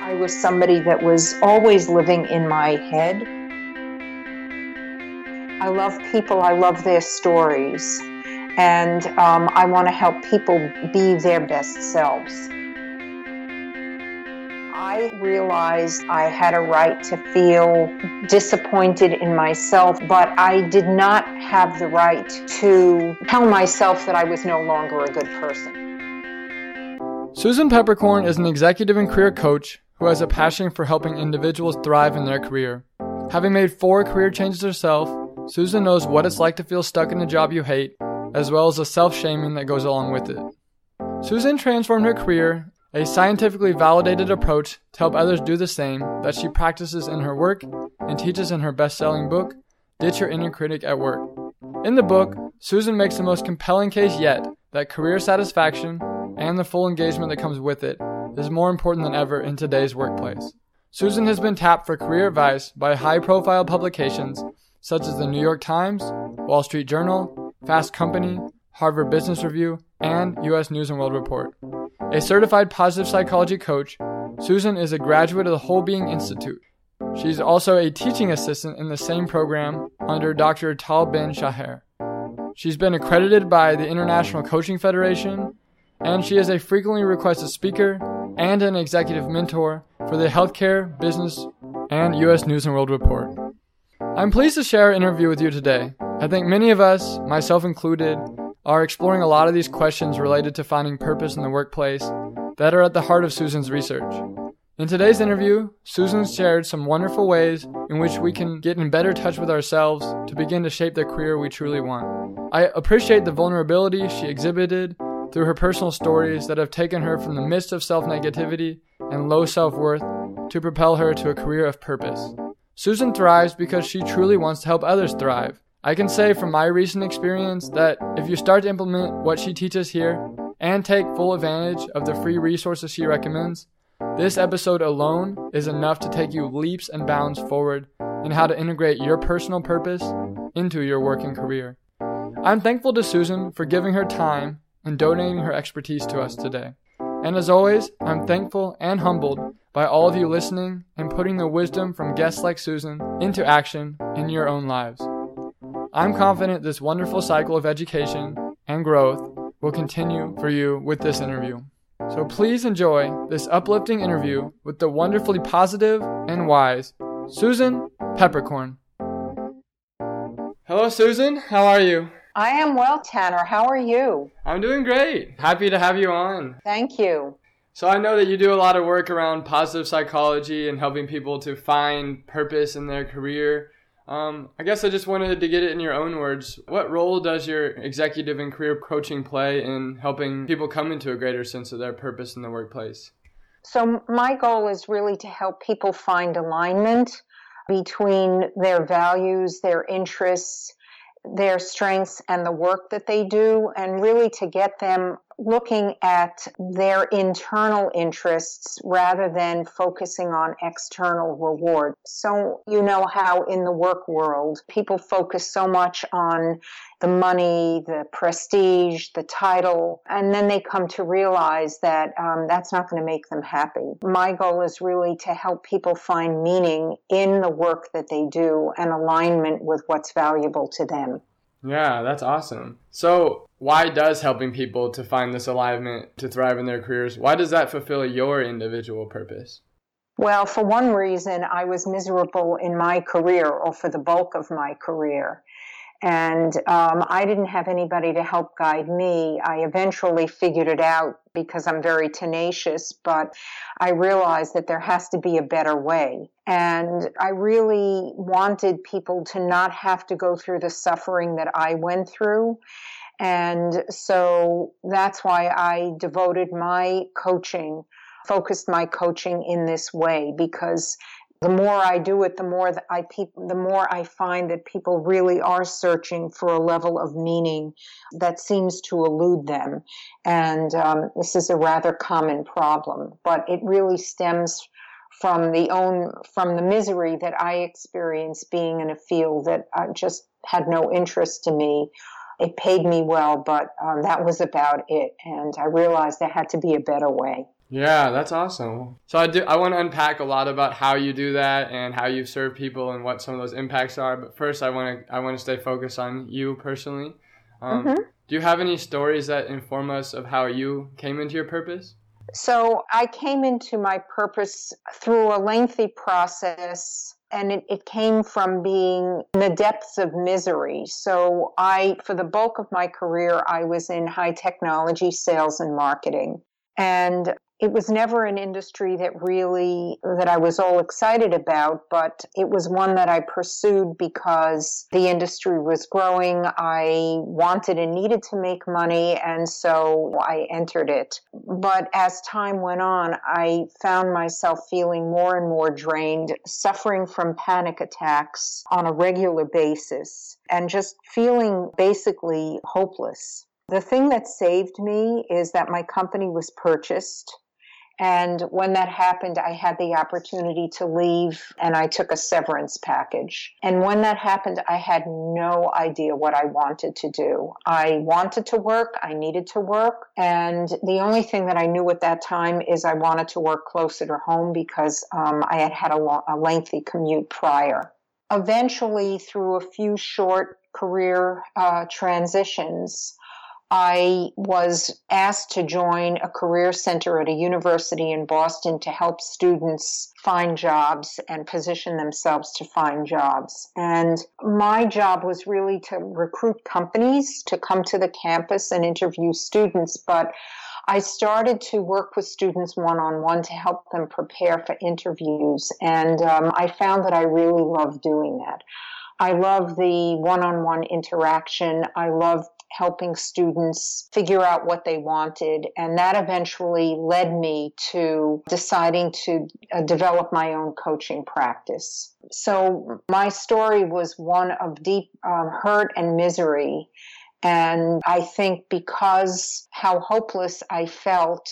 I was somebody that was always living in my head. I love people. I love their stories. And I want to help people be their best selves. I realized I had a right to feel disappointed in myself, but I did not have the right to tell myself that I was no longer a good person. Susan Peppercorn is an executive and career coach who has a passion for helping individuals thrive in their career. Having made 4 career changes herself, Susan knows what it's like to feel stuck in a job you hate, as well as the self-shaming that goes along with it. Susan transformed her career, a scientifically validated approach to help others do the same that she practices in her work and teaches in her best-selling book, Ditch Your Inner Critic at Work. In the book, Susan makes the most compelling case yet that career satisfaction and the full engagement that comes with it is more important than ever in today's workplace. Susan has been tapped for career advice by high-profile publications such as the New York Times, Wall Street Journal, Fast Company, Harvard Business Review, and U.S. News and World Report. A certified positive psychology coach, Susan is a graduate of the Whole Being Institute. She's also a teaching assistant in the same program under Dr. Tal Ben-Shahar. She's been accredited by the International Coaching Federation, and she is a frequently requested speaker and an executive mentor for the healthcare, business, and U.S. News and World Report. I'm pleased to share our interview with you today. I think many of us, myself included, are exploring a lot of these questions related to finding purpose in the workplace that are at the heart of Susan's research. In today's interview, Susan shared some wonderful ways in which we can get in better touch with ourselves to begin to shape the career we truly want. I appreciate the vulnerability she exhibited through her personal stories that have taken her from the midst of self-negativity and low self-worth to propel her to a career of purpose. Susan thrives because she truly wants to help others thrive. I can say from my recent experience that if you start to implement what she teaches here and take full advantage of the free resources she recommends, this episode alone is enough to take you leaps and bounds forward in how to integrate your personal purpose into your working career. I'm thankful to Susan for giving her time and donating her expertise to us today. And as always, I'm thankful and humbled by all of you listening and putting the wisdom from guests like Susan into action in your own lives. I'm confident this wonderful cycle of education and growth will continue for you with this interview. So please enjoy this uplifting interview with the wonderfully positive and wise Susan Peppercorn. Hello, Susan. How are you? I am well, Tanner. How are you? I'm doing great. Happy to have you on. Thank you. So I know that you do a lot of work around positive psychology and helping people to find purpose in their career. I guess I just wanted to get it in your own words. What role does your executive and career coaching play in helping people come into a greater sense of their purpose in the workplace? So my goal is really to help people find alignment between their values, their interests, their strengths, and the work that they do, and really to get them looking at their internal interests rather than focusing on external reward. So you know how in the work world, people focus so much on the money, the prestige, the title, and then they come to realize that that's not going to make them happy. My goal is really to help people find meaning in the work that they do and alignment with what's valuable to them. Yeah, that's awesome. So why does helping people to find this alignment to thrive in their careers, why does that fulfill your individual purpose? Well, for one reason, I was miserable in my career or for the bulk of my career. And I didn't have anybody to help guide me. I eventually figured it out because I'm very tenacious, but I realized that there has to be a better way. And I really wanted people to not have to go through the suffering that I went through. And so that's why I devoted my coaching, focused my coaching in this way, because the more I do it, the more I find that people really are searching for a level of meaning that seems to elude them. And this is a rather common problem, but it really stems from the misery that I experienced being in a field that just had no interest to me. It paid me well, but that was about it. And I realized there had to be a better way. Yeah, that's awesome. So I want to unpack a lot about how you do that and how you serve people and what some of those impacts are. But first, I want to stay focused on you personally. Do you have any stories that inform us of how you came into your purpose? So I came into my purpose through a lengthy process, and it came from being in the depths of misery. So for the bulk of my career, I was in high technology sales and marketing. And it was never an industry that I was all excited about, but it was one that I pursued because the industry was growing. I wanted and needed to make money, and so I entered it. But as time went on, I found myself feeling more and more drained, suffering from panic attacks on a regular basis, and just feeling basically hopeless. The thing that saved me is that my company was purchased. And when that happened, I had the opportunity to leave, and I took a severance package. And when that happened, I had no idea what I wanted to do. I wanted to work. I needed to work. And the only thing that I knew at that time is I wanted to work closer to home because I had had a lengthy commute prior. Eventually, through a few short career transitions, I was asked to join a career center at a university in Boston to help students find jobs and position themselves to find jobs. And my job was really to recruit companies to come to the campus and interview students, but I started to work with students one-on-one to help them prepare for interviews, and I found that I really loved doing that. I love the one-on-one interaction. I love helping students figure out what they wanted. And that eventually led me to deciding to develop my own coaching practice. So my story was one of deep hurt and misery. And I think because how hopeless I felt,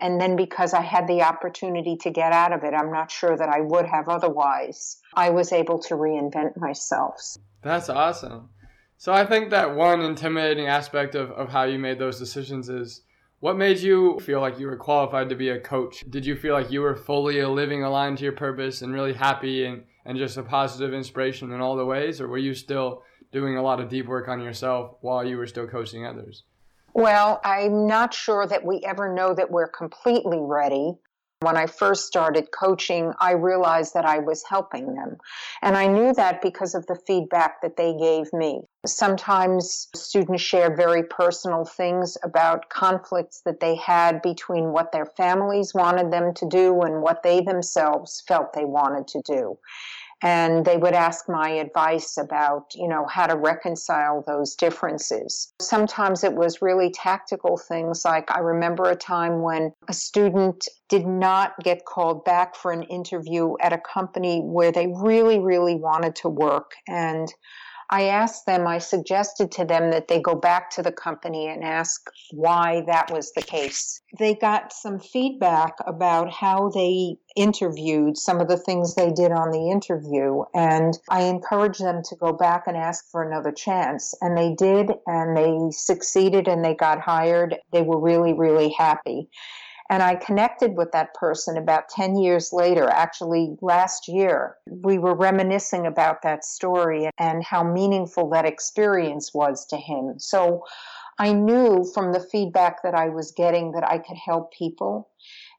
and then because I had the opportunity to get out of it, I'm not sure that I would have otherwise, I was able to reinvent myself. That's awesome. So I think that one intimidating aspect of how you made those decisions is, what made you feel like you were qualified to be a coach? Did you feel like you were fully living aligned to your purpose and really happy and just a positive inspiration in all the ways? Or were you still doing a lot of deep work on yourself while you were still coaching others? Well, I'm not sure that we ever know that we're completely ready. When I first started coaching, I realized that I was helping them. And I knew that because of the feedback that they gave me. Sometimes students share very personal things about conflicts that they had between what their families wanted them to do and what they themselves felt they wanted to do. And they would ask my advice about, how to reconcile those differences. Sometimes it was really tactical things. Like I remember a time when a student did not get called back for an interview at a company where they really, really wanted to work. And I suggested to them that they go back to the company and ask why that was the case. They got some feedback about how they interviewed, some of the things they did on the interview, and I encouraged them to go back and ask for another chance. And they did, and they succeeded, and they got hired. They were really, really happy. And I connected with that person about 10 years later. Actually, last year, we were reminiscing about that story and how meaningful that experience was to him. So I knew from the feedback that I was getting that I could help people.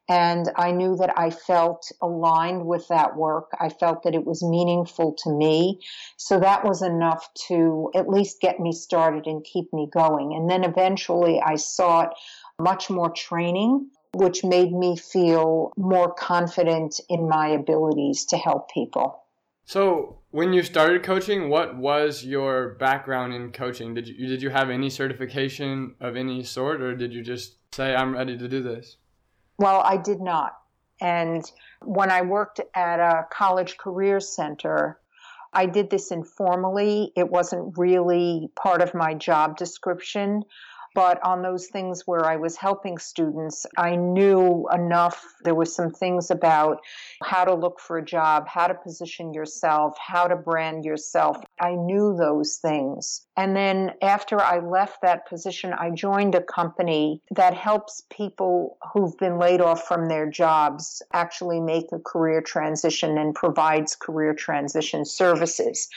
And I knew that I felt aligned with that work. I felt that it was meaningful to me. So that was enough to at least get me started and keep me going. And then eventually I sought much more training, which made me feel more confident in my abilities to help people. So When you started coaching, what was your background in coaching? Did you have any certification of any sort, or did you just say, I'm ready to do this? Well, I did not. And when I worked at a college career center, I did this informally. It wasn't really part of my job description. But on those things where I was helping students, I knew enough. There were some things about how to look for a job, how to position yourself, how to brand yourself. I knew those things. And then after I left that position, I joined a company that helps people who've been laid off from their jobs actually make a career transition and provides career transition services.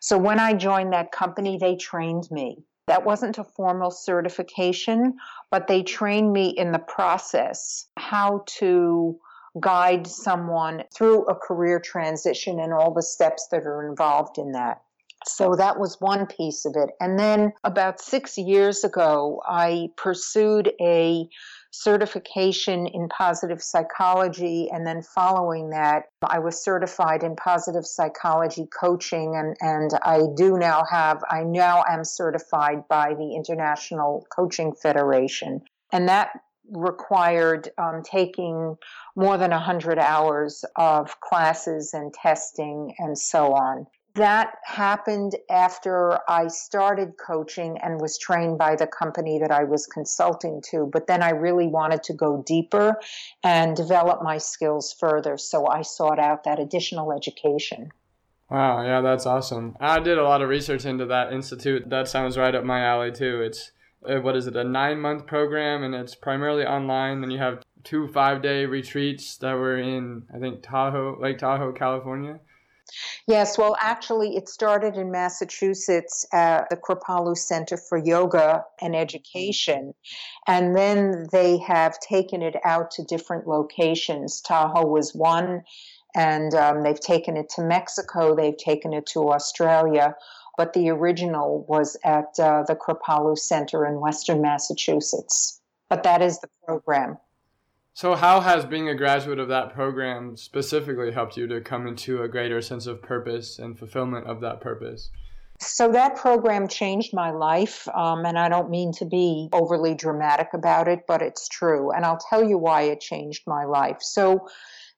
So when I joined that company, they trained me. That wasn't a formal certification, but they trained me in the process, how to guide someone through a career transition and all the steps that are involved in that. So that was one piece of it. And then about 6 years ago, I pursued a certification in positive psychology, and then following that, I was certified in positive psychology coaching, and I now am certified by the International Coaching Federation, and that required taking more than 100 hours of classes and testing and so on. That happened after I started coaching and was trained by the company that I was consulting to. But then I really wanted to go deeper and develop my skills further. So I sought out that additional education. Wow. Yeah, that's awesome. I did a lot of research into that institute. That sounds right up my alley, too. It's, a 9-month program, and it's primarily online. Then you have 2 5-day retreats that were in, I think, Lake Tahoe, California. Yes, well, actually, it started in Massachusetts at the Kripalu Center for Yoga and Education, and then they have taken it out to different locations. Tahoe was one, and they've taken it to Mexico, they've taken it to Australia, but the original was at the Kripalu Center in Western Massachusetts. But that is the program. So how has being a graduate of that program specifically helped you to come into a greater sense of purpose and fulfillment of that purpose? So that program changed my life, and I don't mean to be overly dramatic about it, but it's true. And I'll tell you why it changed my life. So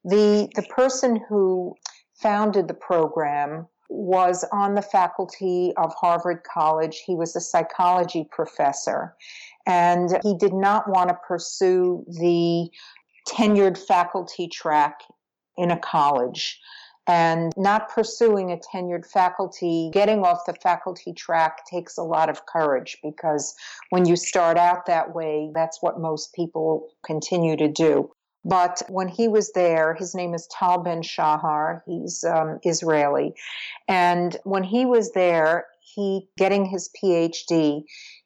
the person who founded the program was on the faculty of Harvard College. He was a psychology professor. And he did not want to pursue the tenured faculty track in a college. And not pursuing a tenured faculty, getting off the faculty track takes a lot of courage, because when you start out that way, that's what most people continue to do. But when he was there, his name is Tal Ben-Shahar, he's Israeli. And when he was there, getting his PhD,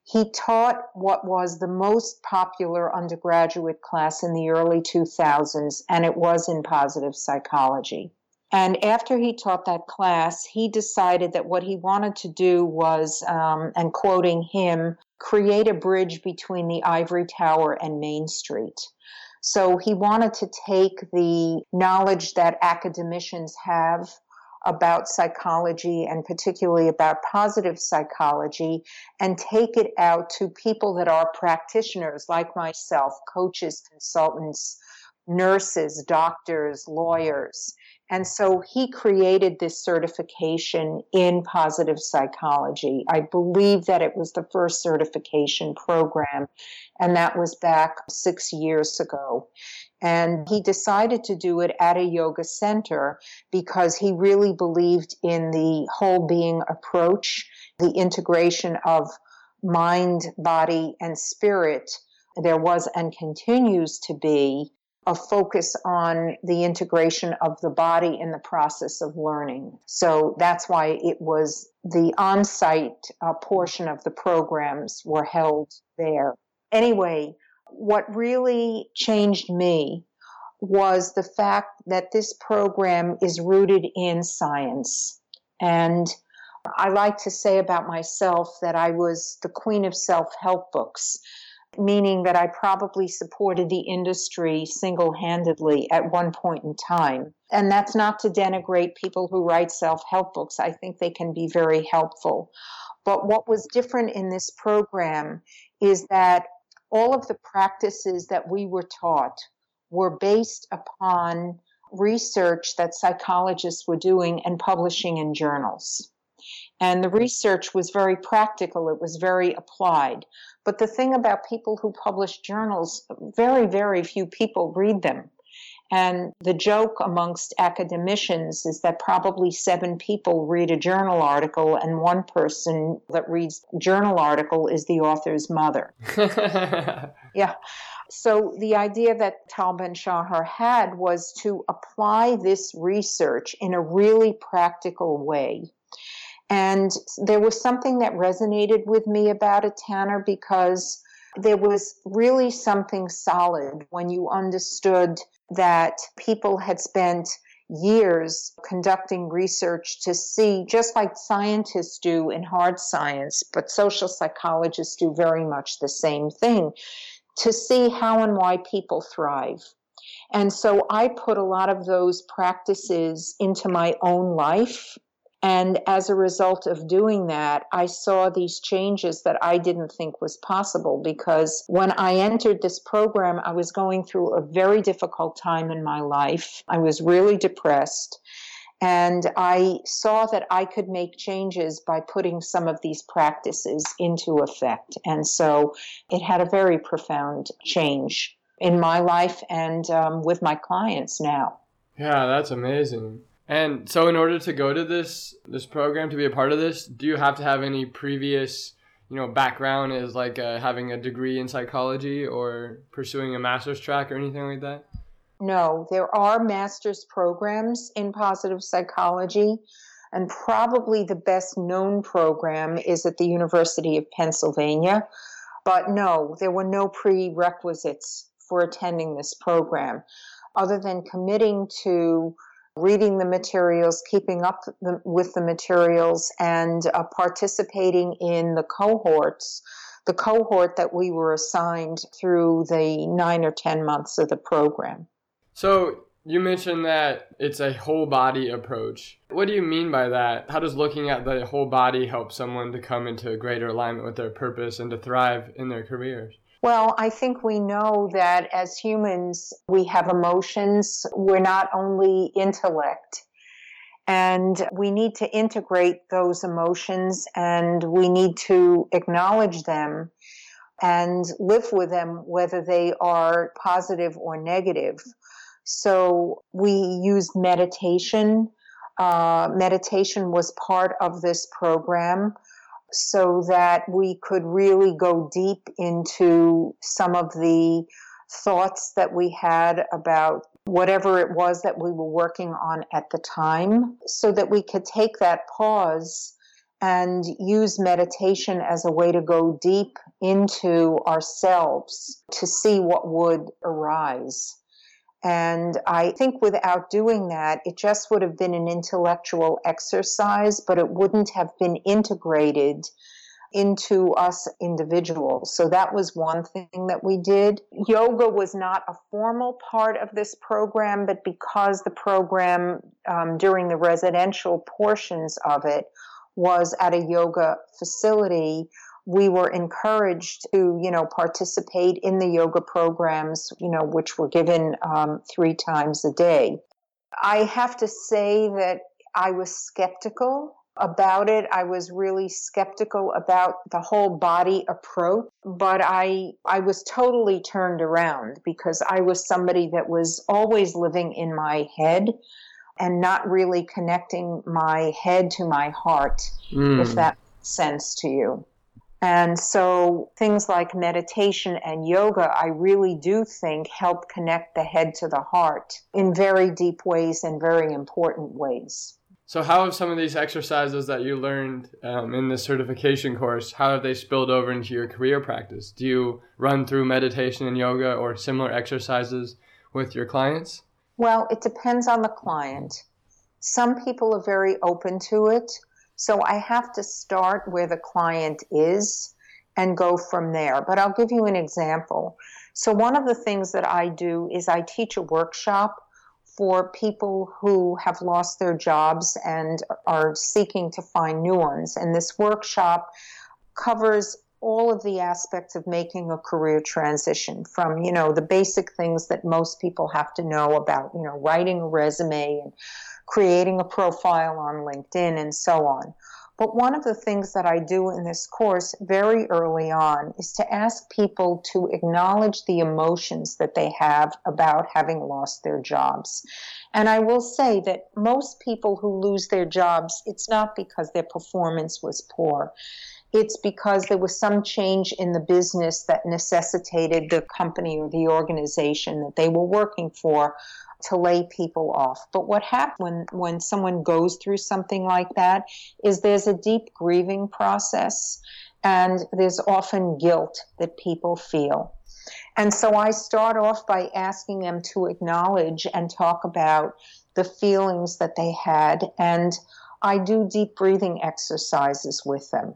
he taught what was the most popular undergraduate class in the early 2000s, and it was in positive psychology. And after he taught that class, he decided that what he wanted to do was, and quoting him, create a bridge between the ivory tower and Main Street. So he wanted to take the knowledge that academicians have about psychology, and particularly about positive psychology, and take it out to people that are practitioners like myself, coaches, consultants, nurses, doctors, lawyers. And so he created this certification in positive psychology. I believe that it was the first certification program, and that was back 6 years ago. And he decided to do it at a yoga center because he really believed in the whole being approach, the integration of mind, body, and spirit. There was and continues to be a focus on the integration of the body in the process of learning. So that's why it was the on-site portion of the programs were held there. Anyway, what really changed me was the fact that this program is rooted in science. And I like to say about myself that I was the queen of self-help books. meaning that I probably supported the industry single-handedly at one point in time. And that's not to denigrate people who write self-help books. I think they can be very helpful. But what was different in this program is that all of the practices that we were taught were based upon research that psychologists were doing and publishing in journals. And the research was very practical. It was very applied. But the thing about people who publish journals, very, very few people read them. And the joke amongst academicians is that probably 7 people read a journal article, and 1 person that reads the journal article is the author's mother. Yeah. So the idea that Tal Ben-Shahar had was to apply this research in a really practical way. And there was something that resonated with me about it, Tanner, because there was really something solid when you understood that people had spent years conducting research to see, just like scientists do in hard science, but social psychologists do very much the same thing, to see how and why people thrive. And so I put a lot of those practices into my own life. And as a result of doing that, I saw these changes that I didn't think was possible, because when I entered this program, I was going through a very difficult time in my life. I was really depressed, and I saw that I could make changes by putting some of these practices into effect. And so it had a very profound change in my life and with my clients now. Yeah, that's amazing. And so in order to go to this program, to be a part of this, do you have to have any previous, background as like having a degree in psychology or pursuing a master's track or anything like that? No, there are master's programs in positive psychology, and probably the best known program is at the University of Pennsylvania. But no, there were no prerequisites for attending this program other than committing to reading the materials, keeping up with the materials, and participating in the cohorts, the cohort that we were assigned through the 9 or 10 months of the program. So you mentioned that it's a whole body approach. What do you mean by that? How does looking at the whole body help someone to come into a greater alignment with their purpose and to thrive in their careers? Well, I think we know that as humans, we have emotions. We're not only intellect. And we need to integrate those emotions, and we need to acknowledge them and live with them, whether they are positive or negative. So we use meditation. Meditation was part of this program, so that we could really go deep into some of the thoughts that we had about whatever it was that we were working on at the time, so that we could take that pause and use meditation as a way to go deep into ourselves to see what would arise. And I think without doing that, it just would have been an intellectual exercise, but it wouldn't have been integrated into us individuals. So that was one thing that we did. Yoga was not a formal part of this program, but because the program during the residential portions of it was at a yoga facility, we were encouraged to, participate in the yoga programs, which were given 3 times a day. I have to say that I was skeptical about it. I was really skeptical about the whole body approach, but I was totally turned around, because I was somebody that was always living in my head and not really connecting my head to my heart, if that makes sense to you. And so things like meditation and yoga, I really do think help connect the head to the heart in very deep ways and very important ways. So how have some of these exercises that you learned in this certification course, how have they spilled over into your career practice? Do you run through meditation and yoga or similar exercises with your clients? Well, it depends on the client. Some people are very open to it. So I have to start where the client is and go from there. But I'll give you an example. So one of the things that I do is I teach a workshop for people who have lost their jobs and are seeking to find new ones. And this workshop covers all of the aspects of making a career transition, from, you know, the basic things that most people have to know about, you know, writing a resume and creating a profile on LinkedIn and so on. But one of the things that I do in this course very early on is to ask people to acknowledge the emotions that they have about having lost their jobs. And I will say that most people who lose their jobs, it's not because their performance was poor. It's because there was some change in the business that necessitated the company or the organization that they were working for to lay people off. But what happens when someone goes through something like that is there's a deep grieving process, and there's often guilt that people feel. And so I start off by asking them to acknowledge and talk about the feelings that they had, and I do deep breathing exercises with them.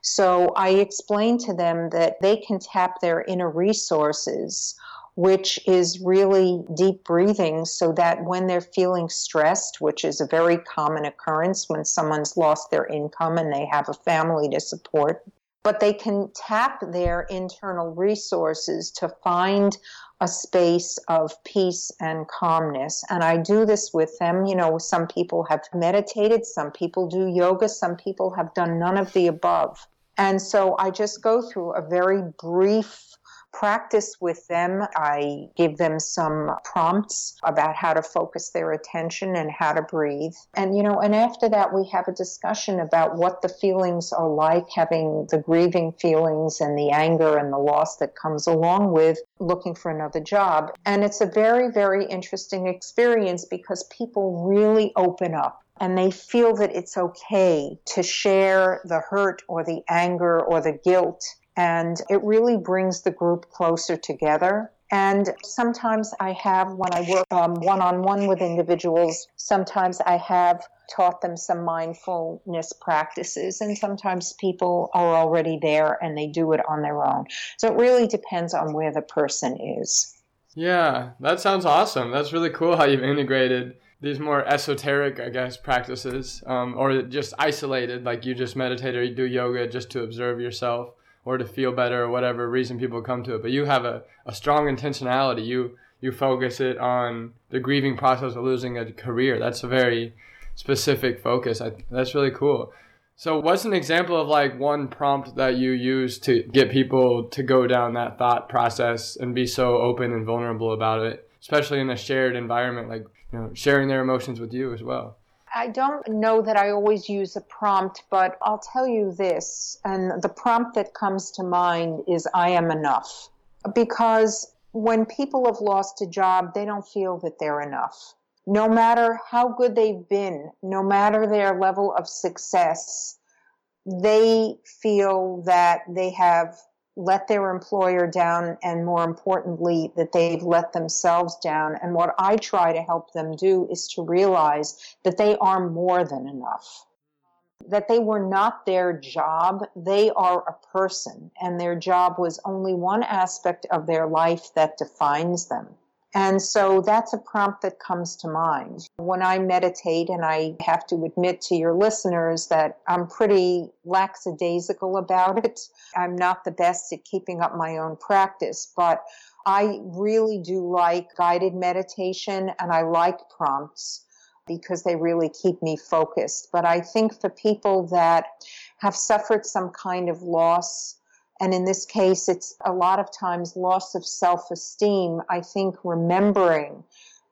So I explain to them that they can tap their inner resources, which is really deep breathing, so that when they're feeling stressed, which is a very common occurrence when someone's lost their income and they have a family to support, but they can tap their internal resources to find a space of peace and calmness. And I do this with them. You know, some people have meditated, some people do yoga, some people have done none of the above. And so I just go through a very brief practice with them. I give them some prompts about how to focus their attention and how to breathe. And, you know, and after that, we have a discussion about what the feelings are like, having the grieving feelings and the anger and the loss that comes along with looking for another job. And it's a very, very interesting experience because people really open up. And they feel that it's okay to share the hurt or the anger or the guilt. And it really brings the group closer together. And sometimes I have, when I work one-on-one with individuals, sometimes I have taught them some mindfulness practices, and sometimes people are already there and they do it on their own. So it really depends on where the person is. Yeah, that sounds awesome. That's really cool how you've integrated these more esoteric, I guess, practices, or just isolated, like you just meditate or you do yoga just to observe yourself, or to feel better, or whatever reason people come to it. But you have a strong intentionality. You focus it on the grieving process of losing a career. That's a very specific focus. That's really cool. So what's an example of like one prompt that you use to get people to go down that thought process and be so open and vulnerable about it, especially in a shared environment, like, you know, sharing their emotions with you as well? I don't know that I always use a prompt, but I'll tell you this, and the prompt that comes to mind is I am enough. Because when people have lost a job, they don't feel that they're enough. No matter how good they've been, no matter their level of success, they feel that they have let their employer down, and more importantly, that they've let themselves down. And what I try to help them do is to realize that they are more than enough, that they were not their job. They are a person, and their job was only one aspect of their life that defines them. And so that's a prompt that comes to mind. When I meditate, and I have to admit to your listeners that I'm pretty lackadaisical about it. I'm not the best at keeping up my own practice, but I really do like guided meditation, and I like prompts because they really keep me focused. But I think for people that have suffered some kind of loss, and in this case, it's a lot of times loss of self-esteem, I think remembering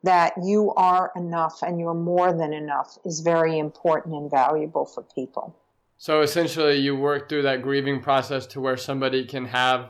that you are enough and you're more than enough is very important and valuable for people. So essentially, you work through that grieving process to where somebody can have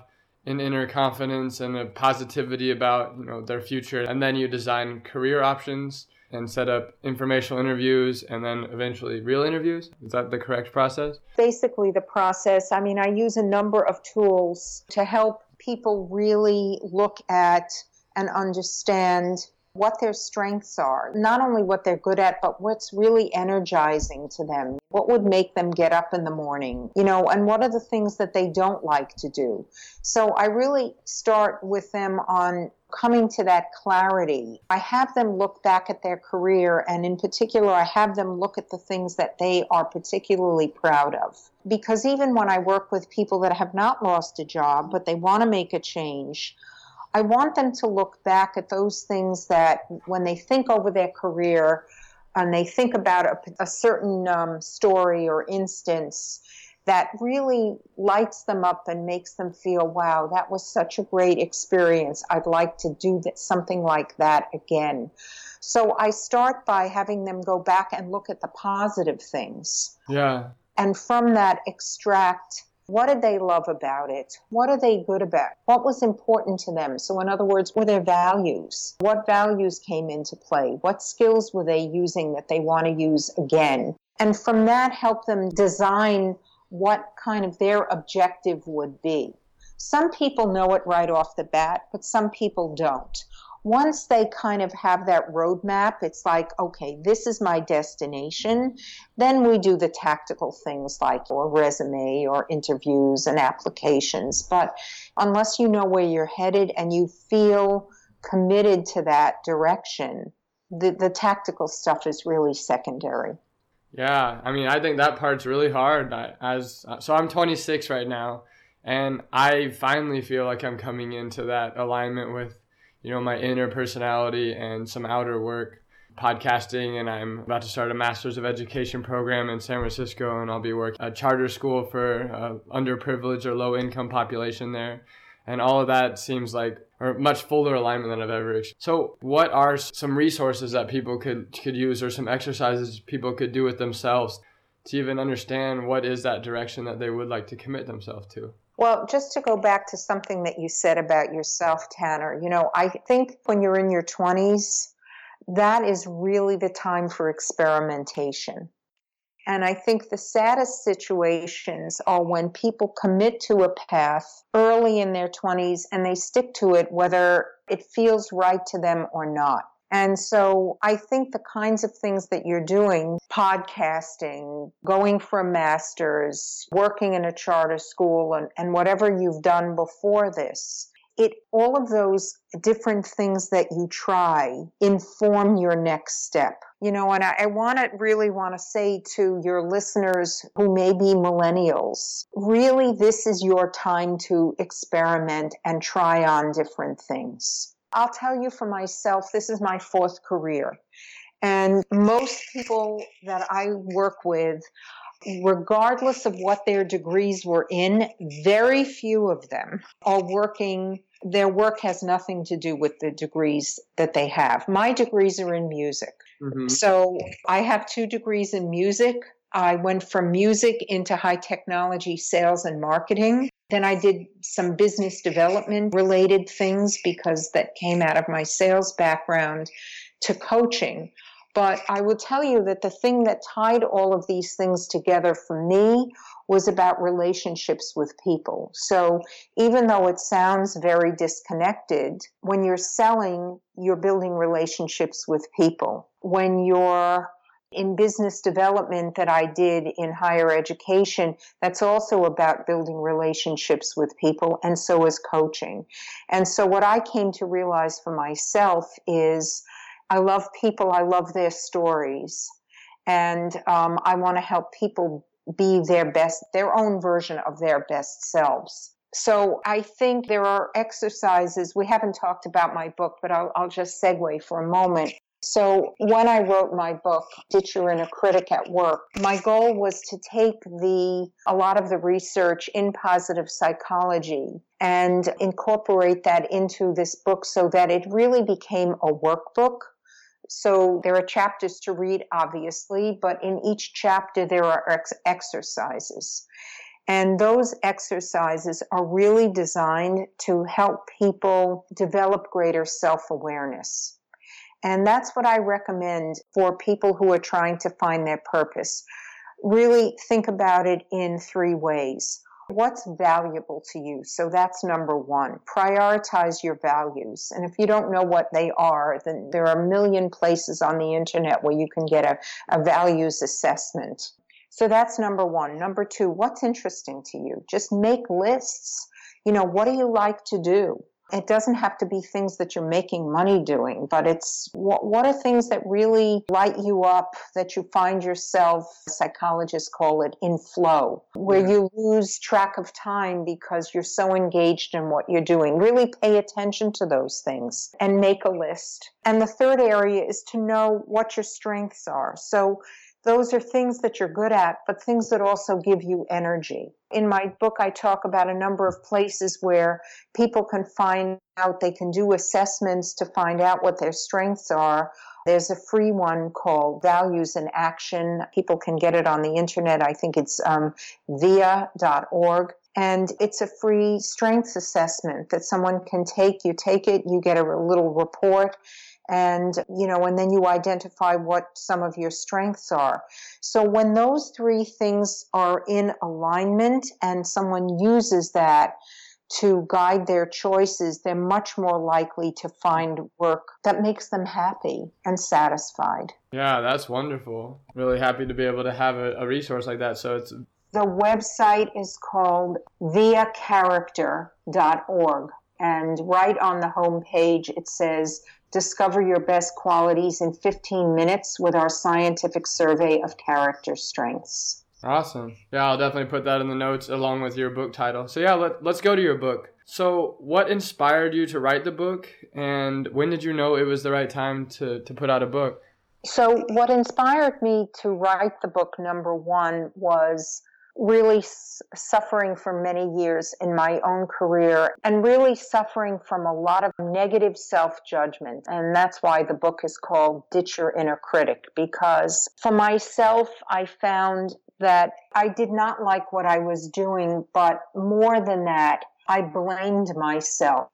an inner confidence and a positivity about, you know, their future. And then you design career options and set up informational interviews, and then eventually real interviews? Is that the correct process? Basically the process. I mean, I use a number of tools to help people really look at and understand what their strengths are, not only what they're good at, but what's really energizing to them. What would make them get up in the morning, and what are the things that they don't like to do? So I really start with them on coming to that clarity. I have them look back at their career, and in particular, I have them look at the things that they are particularly proud of. Because even when I work with people that have not lost a job, but they want to make a change, I want them to look back at those things that when they think over their career and they think about a certain story or instance that really lights them up and makes them feel, wow, that was such a great experience. I'd like to do something like that again. So I start by having them go back and look at the positive things. Yeah. And from that extract, what did they love about it? What are they good about? What was important to them? So in other words, were their values? What values came into play? What skills were they using that they want to use again? And from that, help them design what kind of their objective would be. Some people know it right off the bat, but some people don't. Once they kind of have that roadmap, it's like, okay, this is my destination. Then we do the tactical things like your resume or interviews and applications. But unless you know where you're headed and you feel committed to that direction, the tactical stuff is really secondary. Yeah, I mean, I think that part's really hard. So I'm 26 right now, and I finally feel like I'm coming into that alignment with, my inner personality and some outer work, podcasting, and I'm about to start a Master's of Education program in San Francisco, and I'll be working at a charter school for underprivileged or low-income population there. And all of that seems like a much fuller alignment than I've ever experienced. So what are some resources that people could use, or some exercises people could do with themselves to even understand what is that direction that they would like to commit themselves to? Well, just to go back to something that you said about yourself, Tanner, I think when you're in your 20s, that is really the time for experimentation. And I think the saddest situations are when people commit to a path early in their 20s and they stick to it, whether it feels right to them or not. And so I think the kinds of things that you're doing, podcasting, going for a master's, working in a charter school, and whatever you've done before this, all of those different things that you try inform your next step. And I really want to say to your listeners who may be millennials, really, this is your time to experiment and try on different things. I'll tell you for myself, this is my fourth career. And most people that I work with, regardless of what their degrees were in, very few of them are working. Their work has nothing to do with the degrees that they have. My degrees are in music. Mm-hmm. So I have 2 degrees in music. I went from music into high technology sales and marketing. Then I did some business development related things because that came out of my sales background, to coaching. But I will tell you that the thing that tied all of these things together for me was about relationships with people. So even though it sounds very disconnected, when you're selling, you're building relationships with people. When you're in business development that I did in higher education, that's also about building relationships with people, and so is coaching. And so what I came to realize for myself is I love people, I love their stories, and I want to help people be their own version of their best selves. So I think there are exercises. We haven't talked about my book, but I'll just segue for a moment. So when I wrote my book, Ditch Your Inner Critic at Work, my goal was to take a lot of the research in positive psychology and incorporate that into this book so that it really became a workbook. So there are chapters to read, obviously, but in each chapter there are exercises. And those exercises are really designed to help people develop greater self-awareness. And that's what I recommend for people who are trying to find their purpose. Really think about it in 3 ways. What's valuable to you? So that's number one. Prioritize your values. And if you don't know what they are, then there are a million places on the internet where you can get a values assessment. So that's number one. Number two, what's interesting to you? Just make lists. You know, what do you like to do? It doesn't have to be things that you're making money doing, but it's what are things that really light you up, that you find yourself, psychologists call it, in flow, where you lose track of time because you're so engaged in what you're doing. Really pay attention to those things and make a list. And the third area is to know what your strengths are. So those are things that you're good at, but things that also give you energy. In my book, I talk about a number of places where people can find out, they can do assessments to find out what their strengths are. There's a free one called Values in Action. People can get it on the internet. I think it's via.org. And it's a free strengths assessment that someone can take. You take it, you get a little report. And, you know, and then you identify what some of your strengths are. So when those three things are in alignment and someone uses that to guide their choices, they're much more likely to find work that makes them happy and satisfied. Yeah, that's wonderful. Really happy to be able to have a resource like that. So it's... The website is called viacharacter.org. And right on the homepage, it says, discover your best qualities in 15 minutes with our scientific survey of character strengths. Awesome. Yeah, I'll definitely put that in the notes along with your book title. So yeah, let's go to your book. So what inspired you to write the book, and when did you know it was the right time to put out a book? So what inspired me to write the book, number one, was really suffering for many years in my own career and really suffering from a lot of negative self-judgment. And that's why the book is called Ditch Your Inner Critic, because for myself, I found that I did not like what I was doing, but more than that, I blamed myself.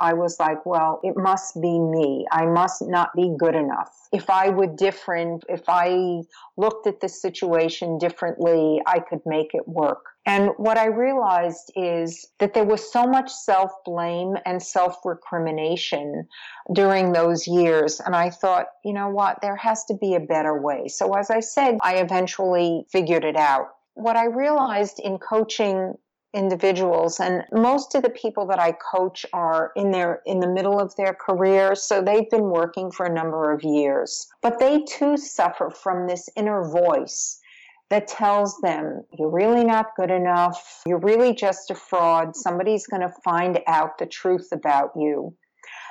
I was like, well, it must be me. I must not be good enough. If I were different, if I looked at this situation differently, I could make it work. And what I realized is that there was so much self-blame and self-recrimination during those years. And I thought, you know what, there has to be a better way. So as I said, I eventually figured it out. What I realized in coaching individuals, and most of the people that I coach are in the middle of their career, so they've been working for a number of years, but they too suffer from this inner voice that tells them, you're really not good enough, you're really just a fraud, somebody's going to find out the truth about you.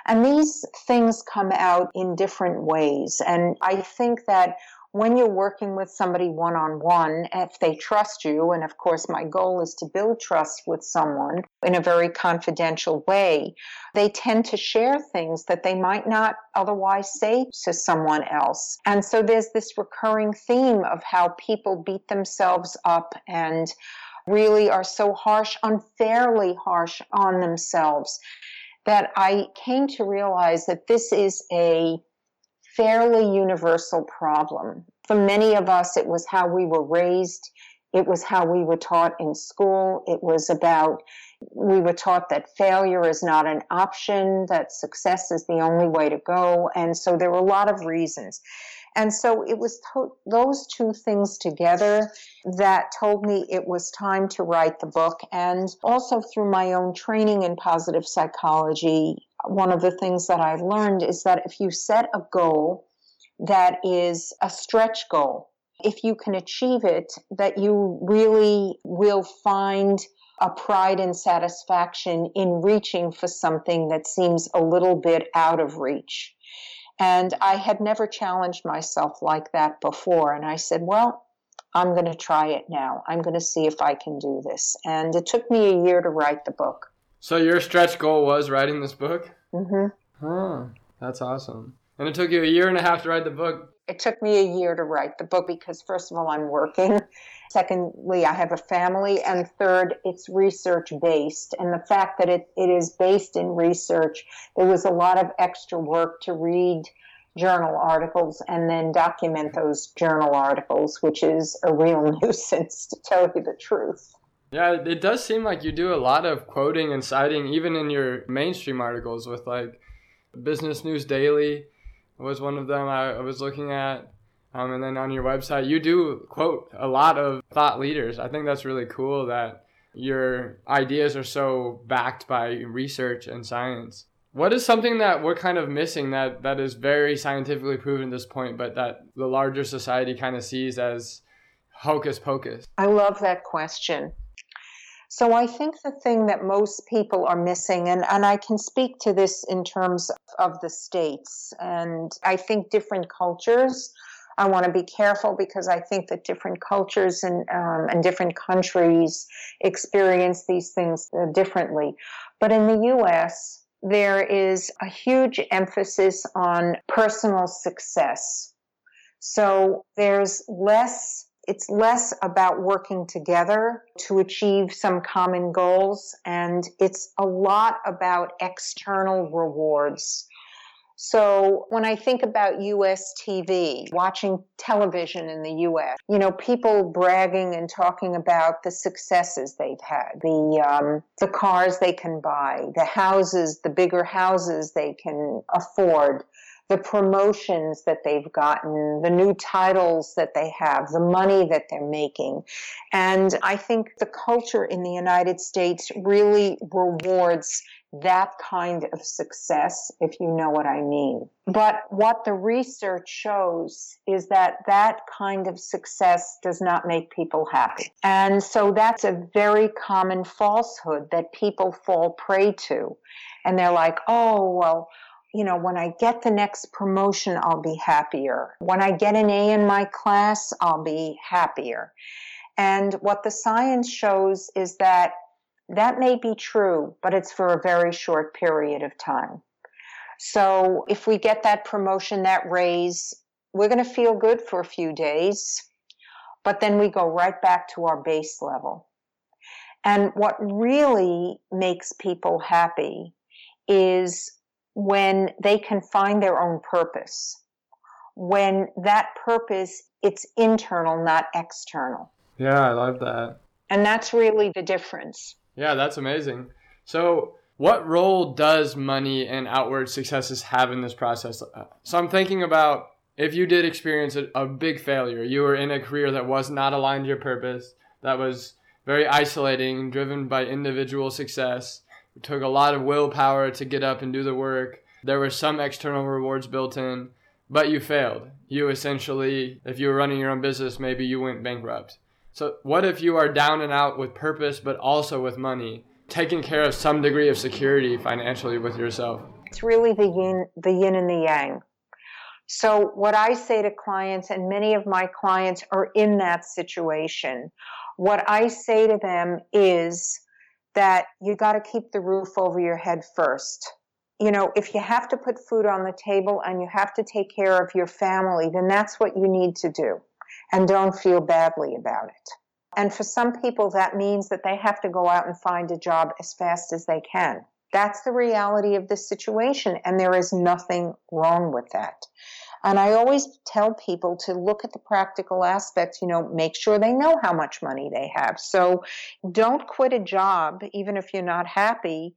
And these things come out in different ways, and I think that when you're working with somebody one-on-one, if they trust you, and of course my goal is to build trust with someone in a very confidential way, they tend to share things that they might not otherwise say to someone else. And so there's this recurring theme of how people beat themselves up and really are so harsh, unfairly harsh on themselves, that I came to realize that this is a fairly universal problem. For many of us, it was how we were raised. It was how we were taught in school. It was about, we were taught that failure is not an option, that success is the only way to go. And so there were a lot of reasons. And so it was those two things together that told me it was time to write the book. And also through my own training in positive psychology, one of the things that I've learned is that if you set a goal that is a stretch goal, if you can achieve it, that you really will find a pride and satisfaction in reaching for something that seems a little bit out of reach. And I had never challenged myself like that before. And I said, well, I'm going to try it now. I'm going to see if I can do this. And it took me a year to write the book. So your stretch goal was writing this book? Mm-hmm. Huh. That's awesome. And it took you a year and a half to write the book. It took me a year to write the book because, first of all, I'm working. Secondly, I have a family. And third, it's research-based. And the fact that it is based in research, there was a lot of extra work to read journal articles and then document those journal articles, which is a real nuisance, to tell you the truth. Yeah, it does seem like you do a lot of quoting and citing, even in your mainstream articles with like Business News Daily was one of them I was looking at. And then on your website, you do quote a lot of thought leaders. I think that's really cool that your ideas are so backed by research and science. What is something that we're kind of missing that is very scientifically proven at this point, but that the larger society kind of sees as hocus pocus? I love that question. So I think the thing that most people are missing, and I can speak to this in terms of the states, and I think different cultures, I want to be careful because I think that different cultures and different countries experience these things differently. But in the U.S., there is a huge emphasis on personal success. So it's less about working together to achieve some common goals, and it's a lot about external rewards. So when I think about U.S. TV, watching television in the U.S., you know, people bragging and talking about the successes they've had, the cars they can buy, the houses, the bigger houses they can afford, the promotions that they've gotten, the new titles that they have, the money that they're making. And I think the culture in the United States really rewards that kind of success, if you know what I mean. But what the research shows is that that kind of success does not make people happy. And so that's a very common falsehood that people fall prey to. And they're like, oh, well, you know, when I get the next promotion, I'll be happier. When I get an A in my class, I'll be happier. And what the science shows is that that may be true, but it's for a very short period of time. So if we get that promotion, that raise, we're going to feel good for a few days, but then we go right back to our base level. And what really makes people happy is when they can find their own purpose, when that purpose, it's internal, not external. Yeah, I love that. And that's really the difference. Yeah, that's amazing. So what role does money and outward successes have in this process? So I'm thinking about if you did experience a big failure, you were in a career that was not aligned to your purpose, that was very isolating, driven by individual success. It took a lot of willpower to get up and do the work. There were some external rewards built in, but you failed. You essentially, if you were running your own business, maybe you went bankrupt. So what if you are down and out with purpose, but also with money, taking care of some degree of security financially with yourself? It's really the yin and the yang. So what I say to clients, and many of my clients are in that situation, what I say to them is that you got to keep the roof over your head first. You know, if you have to put food on the table and you have to take care of your family, then that's what you need to do, and don't feel badly about it. And for some people, that means that they have to go out and find a job as fast as they can. That's the reality of the situation, and there is nothing wrong with that. And I always tell people to look at the practical aspects, you know, make sure they know how much money they have. So don't quit a job, even if you're not happy,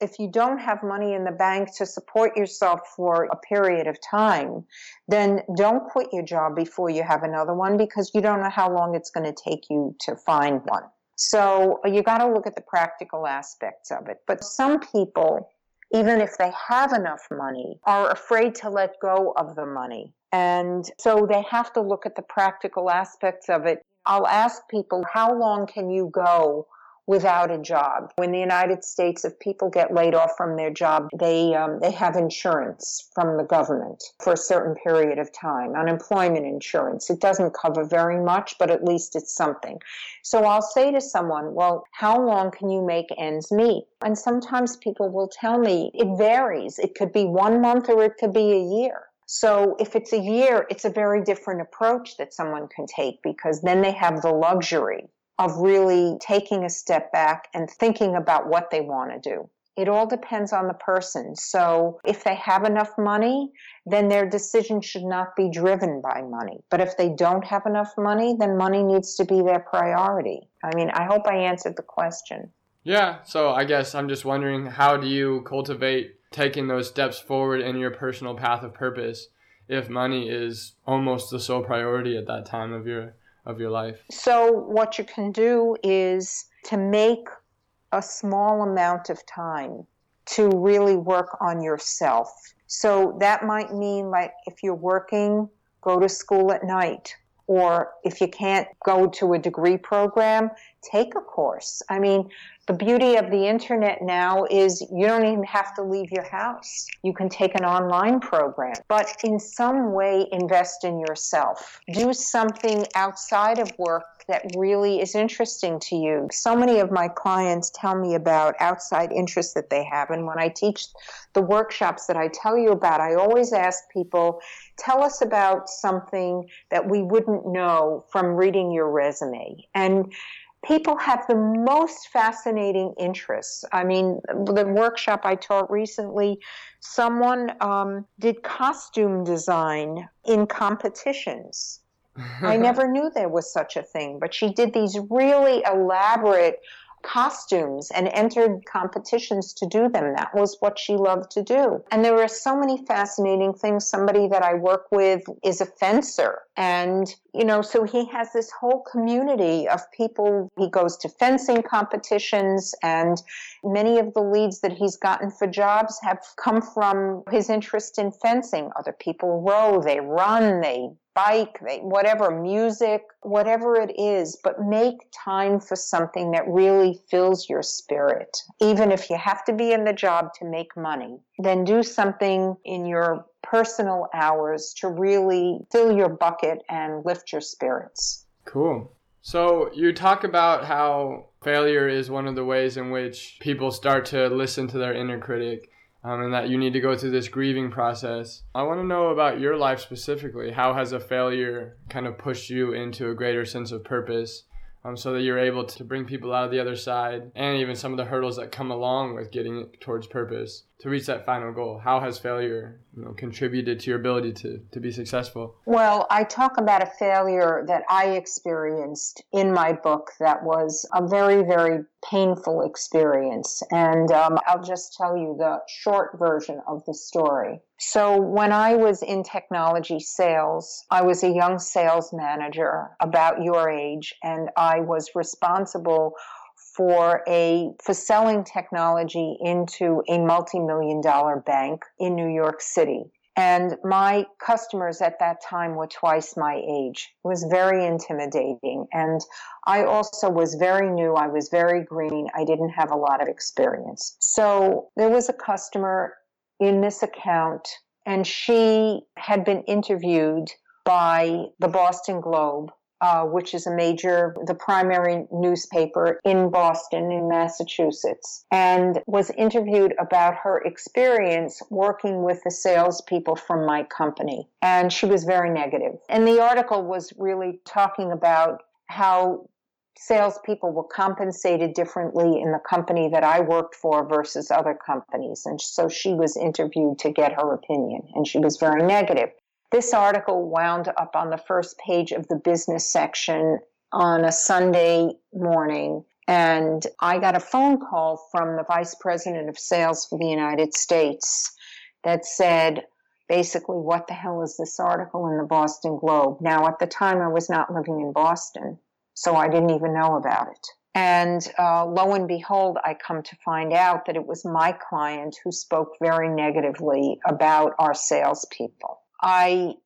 if you don't have money in the bank to support yourself for a period of time, then don't quit your job before you have another one, because you don't know how long it's going to take you to find one. So you got to look at the practical aspects of it. But some people, even if they have enough money, are afraid to let go of the money. And so they have to look at the practical aspects of it. I'll ask people, how long can you go without a job? In the United States, if people get laid off from their job, they have insurance from the government for a certain period of time, unemployment insurance. It doesn't cover very much, but at least it's something. So I'll say to someone, well, how long can you make ends meet? And sometimes people will tell me it varies. It could be 1 month or it could be a year. So if it's a year, it's a very different approach that someone can take, because then they have the luxury of really taking a step back and thinking about what they want to do. It all depends on the person. So if they have enough money, then their decision should not be driven by money. But if they don't have enough money, then money needs to be their priority. I mean, I hope I answered the question. Yeah. So I guess I'm just wondering, how do you cultivate taking those steps forward in your personal path of purpose if money is almost the sole priority at that time of your life? So what you can do is to make a small amount of time to really work on yourself. So that might mean, like, if you're working, go to school at night. Or if you can't go to a degree program, take a course. I mean, the beauty of the internet now is you don't even have to leave your house. You can take an online program. But in some way, invest in yourself. Do something outside of work that really is interesting to you. So many of my clients tell me about outside interests that they have. And when I teach the workshops that I tell you about, I always ask people, tell us about something that we wouldn't know from reading your resume. And people have the most fascinating interests. I mean, the workshop I taught recently, someone did costume design in competitions. I never knew there was such a thing, but she did these really elaborate costumes and entered competitions to do them. That was what she loved to do. And there were so many fascinating things. Somebody that I work with is a fencer. And, you know, so he has this whole community of people. He goes to fencing competitions, and many of the leads that he's gotten for jobs have come from his interest in fencing. Other people row, they run, they bike, whatever, music, whatever it is, but make time for something that really fills your spirit. Even if you have to be in the job to make money, then do something in your personal hours to really fill your bucket and lift your spirits. Cool. So you talk about how failure is one of the ways in which people start to listen to their inner critic. And that you need to go through this grieving process. I want to know about your life specifically. How has a failure kind of pushed you into a greater sense of purpose, so that you're able to bring people out of the other side, and even some of the hurdles that come along with getting it towards purpose to reach that final goal? How has failure, contributed to your ability to be successful? Well, I talk about a failure that I experienced in my book that was a very, very painful experience. And I'll just tell you the short version of the story. So when I was in technology sales, I was a young sales manager about your age, and I was responsible for selling technology into a multi-million-dollar bank in New York City. And my customers at that time were twice my age. It was very intimidating. And I also was very new. I was very green. I didn't have a lot of experience. So there was a customer in this account, and she had been interviewed by the Boston Globe, which is the primary newspaper in Boston, in Massachusetts, and was interviewed about her experience working with the salespeople from my company. And she was very negative. And the article was really talking about how salespeople were compensated differently in the company that I worked for versus other companies. And so she was interviewed to get her opinion, and she was very negative. This article wound up on the first page of the business section on a Sunday morning, and I got a phone call from the vice president of sales for the United States that said, basically, what the hell is this article in the Boston Globe? Now, at the time, I was not living in Boston, so I didn't even know about it. And lo and behold, I come to find out that it was my client who spoke very negatively about our salespeople.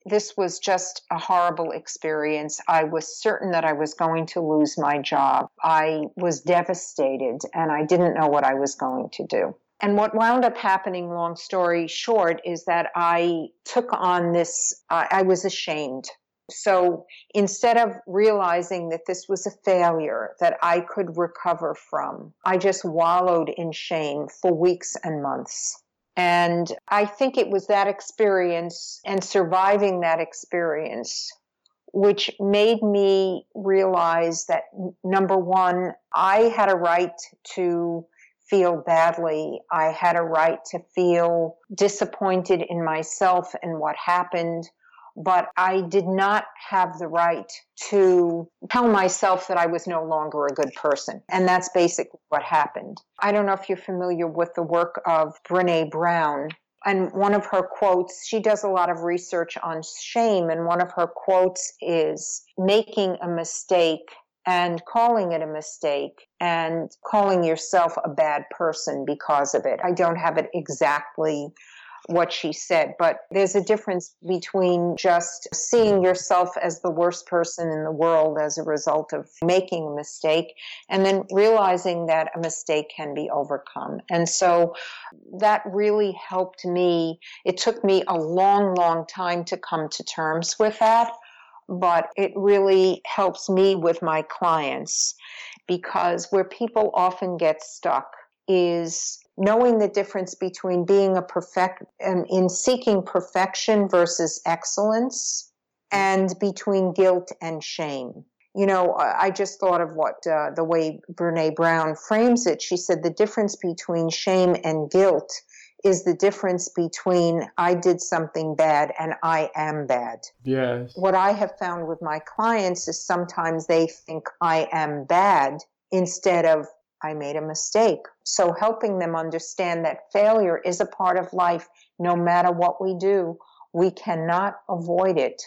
This was just a horrible experience. I was certain that I was going to lose my job. I was devastated, and I didn't know what I was going to do. And what wound up happening, long story short, is that I took on this, I was ashamed. So instead of realizing that this was a failure that I could recover from, I just wallowed in shame for weeks and months. And I think it was that experience and surviving that experience which made me realize that, number one, I had a right to feel badly. I had a right to feel disappointed in myself and what happened, but I did not have the right to tell myself that I was no longer a good person. And that's basically what happened. I don't know if you're familiar with the work of Brené Brown. And one of her quotes, she does a lot of research on shame. And one of her quotes is, making a mistake and calling it a mistake and calling yourself a bad person because of it. I don't have it exactly what she said, but there's a difference between just seeing yourself as the worst person in the world as a result of making a mistake and then realizing that a mistake can be overcome. And so that really helped me. It took me a long, long time to come to terms with that, but it really helps me with my clients, because where people often get stuck is knowing the difference between being in seeking perfection versus excellence, and between guilt and shame. You know, I just thought of what the way Brené Brown frames it. She said the difference between shame and guilt is the difference between I did something bad and I am bad. Yes. What I have found with my clients is sometimes they think I am bad instead of I made a mistake. So helping them understand that failure is a part of life. No matter what we do, we cannot avoid it.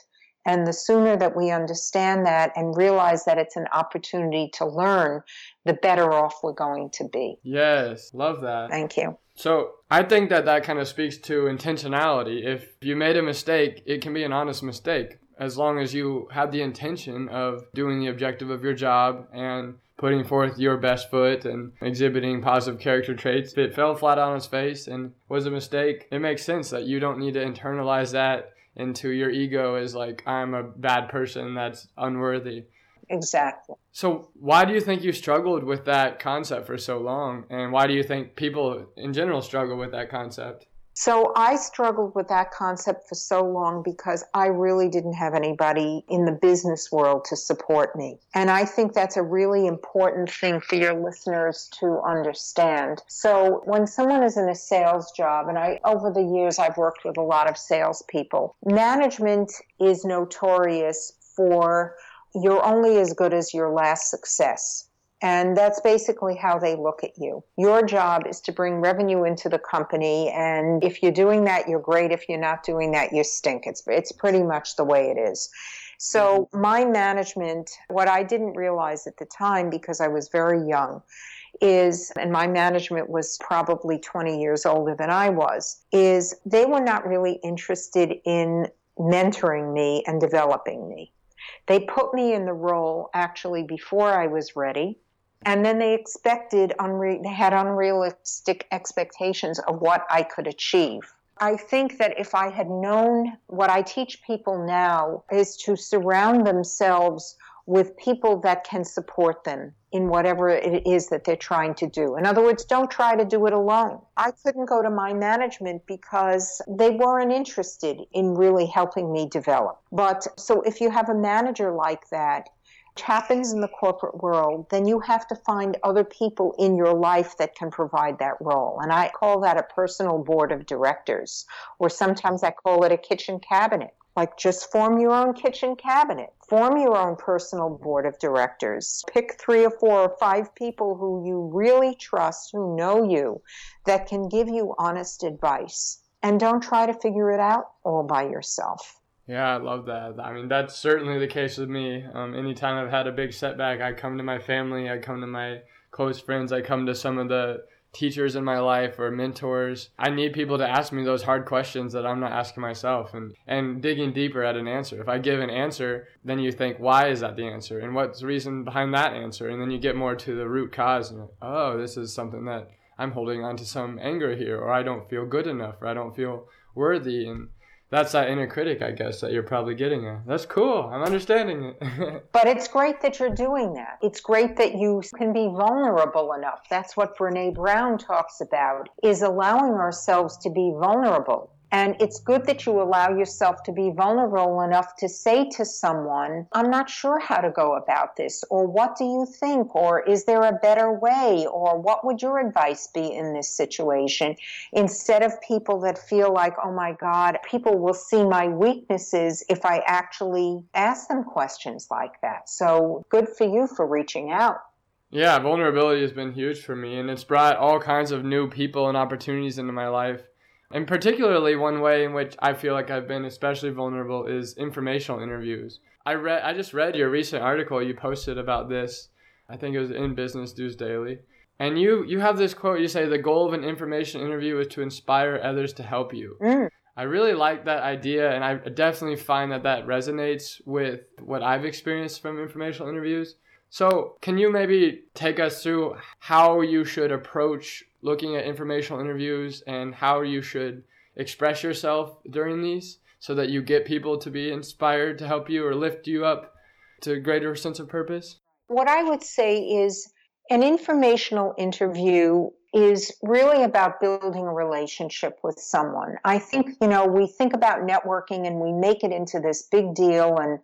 And the sooner that we understand that and realize that it's an opportunity to learn, the better off we're going to be. Yes, love that. Thank you. So I think that kind of speaks to intentionality. If you made a mistake, it can be an honest mistake, as long as you have the intention of doing the objective of your job and putting forth your best foot and exhibiting positive character traits. If it fell flat on its face and was a mistake, it makes sense that you don't need to internalize that into your ego as like, I'm a bad person, that's unworthy. Exactly. So why do you think you struggled with that concept for so long? And why do you think people in general struggle with that concept? So I struggled with that concept for so long because I really didn't have anybody in the business world to support me. And I think that's a really important thing for your listeners to understand. So when someone is in a sales job, and over the years I've worked with a lot of salespeople, management is notorious for you're only as good as your last success. And that's basically how they look at you. Your job is to bring revenue into the company. And if you're doing that, you're great. If you're not doing that, you stink. It's pretty much the way it is. So my management, what I didn't realize at the time, because I was very young, and my management was probably 20 years older than I was, is they were not really interested in mentoring me and developing me. They put me in the role actually before I was ready. And then they had unrealistic expectations of what I could achieve. I think that if I had known, what I teach people now is to surround themselves with people that can support them in whatever it is that they're trying to do. In other words, don't try to do it alone. I couldn't go to my management because they weren't interested in really helping me develop. But so if you have a manager like that, which happens in the corporate world, then you have to find other people in your life that can provide that role. And I call that a personal board of directors, or sometimes I call it a kitchen cabinet. Like, just form your own kitchen cabinet. Form your own personal board of directors. Pick 3 or 4 or 5 people who you really trust, who know you, that can give you honest advice. And don't try to figure it out all by yourself. Yeah, I love that. I mean, that's certainly the case with me. Anytime I've had a big setback, I come to my family, I come to my close friends, I come to some of the teachers in my life or mentors. I need people to ask me those hard questions that I'm not asking myself, and digging deeper at an answer. If I give an answer, then you think, why is that the answer? And what's the reason behind that answer? And then you get more to the root cause. And oh, this is something that I'm holding on to, some anger here, or I don't feel good enough, or I don't feel worthy. And that's that inner critic, I guess, that you're probably getting at. That's cool. I'm understanding it. But it's great that you're doing that. It's great that you can be vulnerable enough. That's what Brené Brown talks about, is allowing ourselves to be vulnerable. And it's good that you allow yourself to be vulnerable enough to say to someone, I'm not sure how to go about this, or what do you think, or is there a better way, or what would your advice be in this situation? Instead of people that feel like, oh my God, people will see my weaknesses if I actually ask them questions like that. So good for you for reaching out. Yeah, vulnerability has been huge for me, and it's brought all kinds of new people and opportunities into my life. And particularly one way in which I feel like I've been especially vulnerable is informational interviews. I just read your recent article you posted about this. I think it was in Business News Daily. And you have this quote, you say, the goal of an information interview is to inspire others to help you. Mm. I really like that idea, and I definitely find that resonates with what I've experienced from informational interviews. So can you maybe take us through how you should approach looking at informational interviews and how you should express yourself during these so that you get people to be inspired to help you or lift you up to a greater sense of purpose? What I would say is an informational interview is really about building a relationship with someone. I think, we think about networking and we make it into this big deal and,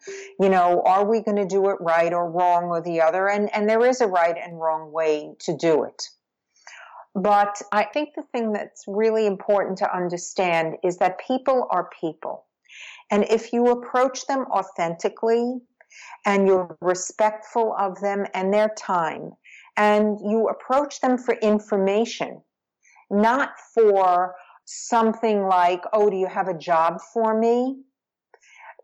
are we going to do it right or wrong or the other? And there is a right and wrong way to do it. But I think the thing that's really important to understand is that people are people. And if you approach them authentically and you're respectful of them and their time, and you approach them for information, not for something like, oh, do you have a job for me?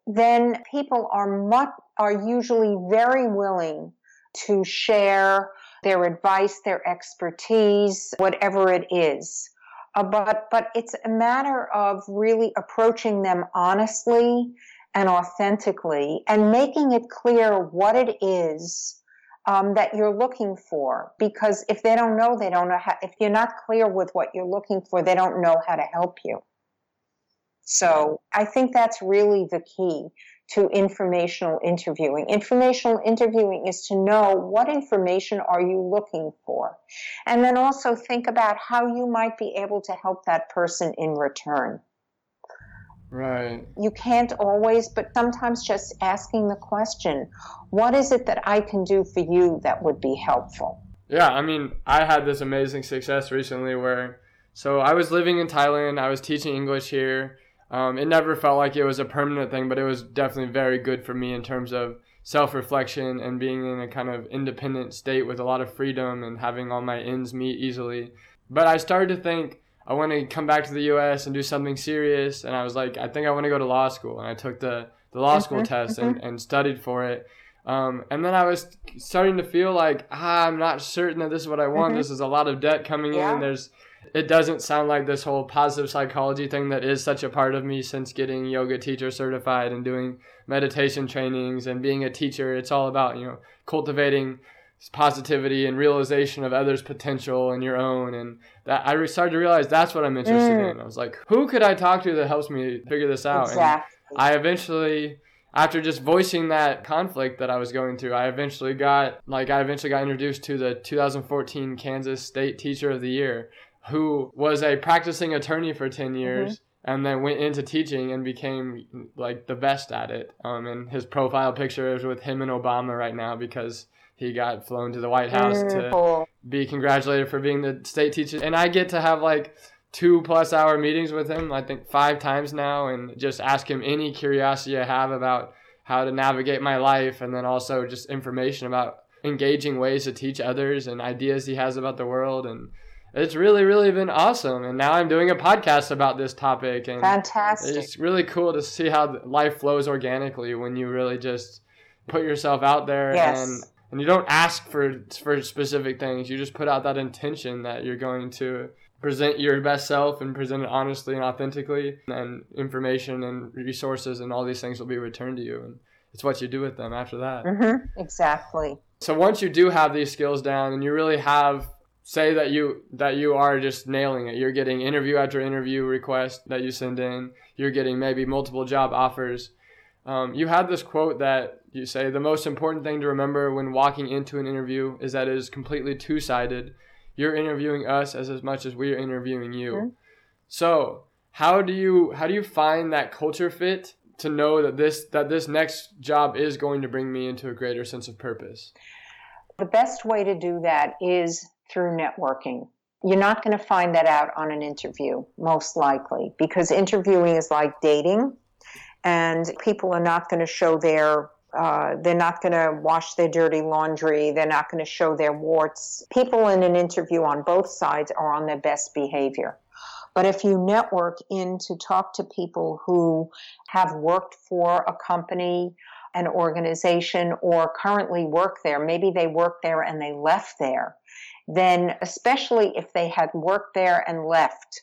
Then people are usually very willing to share their advice, their expertise, whatever it is. But it's a matter of really approaching them honestly and authentically and making it clear what it is that you're looking for. Because if they don't know, they don't know how. If you're not clear with what you're looking for, they don't know how to help you. So I think that's really the key to informational interviewing. Informational interviewing is to know what information are you looking for, and then also think about how you might be able to help that person in return. Right. You can't always, but sometimes just asking the question, what is it that I can do for you that would be helpful? Yeah, I had this amazing success recently where, so I was living in Thailand, I was teaching English here. It never felt like it was a permanent thing, but it was definitely very good for me in terms of self-reflection and being in a kind of independent state with a lot of freedom and having all my ends meet easily. But I started to think, I want to come back to the U.S. and do something serious. And I was like, I think I want to go to law school. And I took the law school test and studied for it. And then I was starting to feel like, I'm not certain that this is what I want. This is a lot of debt coming in. It doesn't sound like this whole positive psychology thing that is such a part of me since getting yoga teacher certified and doing meditation trainings and being a teacher. It's all about, cultivating positivity and realization of others' potential and your own. And that I started to realize that's what I'm interested in. I was like, who could I talk to that helps me figure this out? Exactly. And I eventually, after just voicing that conflict that I was going through, I eventually got introduced to the 2014 Kansas State Teacher of the Year, who was a practicing attorney for 10 years and then went into teaching and became like the best at it. And his profile picture is with him and Obama right now because he got flown to the White House to be congratulated for being the state teacher. And I get to have 2+ hour meetings with him, I think 5 times now, and just ask him any curiosity I have about how to navigate my life, and then also just information about engaging ways to teach others and ideas he has about the world. And it's really, really been awesome. And now I'm doing a podcast about this topic. And fantastic. It's really cool to see how life flows organically when you really just put yourself out there. Yes. And you don't ask for specific things. You just put out that intention that you're going to present your best self and present it honestly and authentically. And information and resources and all these things will be returned to you. And it's what you do with them after that. Mm-hmm. Exactly. So once you do have these skills down and you really have... Say that you are just nailing it. You're getting interview after interview requests that you send in. You're getting maybe multiple job offers. You have this quote that you say, the most important thing to remember when walking into an interview is that it is completely two-sided. You're interviewing us as much as we are interviewing you. So How do you find that culture fit to know that this next job is going to bring me into a greater sense of purpose? The best way to do that is through networking. You're not going to find that out on an interview, most likely, because interviewing is like dating, and people are not going to show their they're not going to wash their dirty laundry. They're not going to show their warts. People in an interview on both sides are on their best behavior. But if you network in to talk to people who have worked for a company, an organization, or currently work there, maybe they worked there and they left there, then especially if they had worked there and left,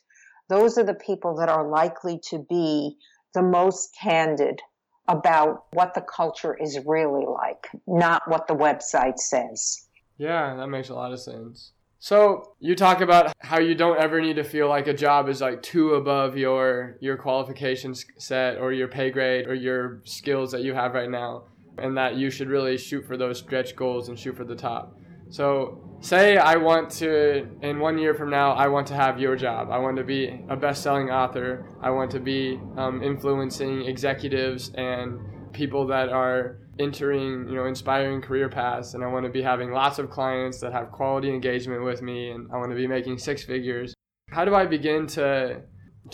those are the people that are likely to be the most candid about what the culture is really like, not what the website says. Yeah, that makes a lot of sense. So you talk about how you don't ever need to feel like a job is like too above your qualifications set or your pay grade or your skills that you have right now, and that you should really shoot for those stretch goals and shoot for the top. So say I want to, in 1 year from now, I want to have your job. I want to be a best-selling author. I want to be influencing executives and people that are entering, inspiring career paths. And I want to be having lots of clients that have quality engagement with me. And I want to be making six figures. How do I begin to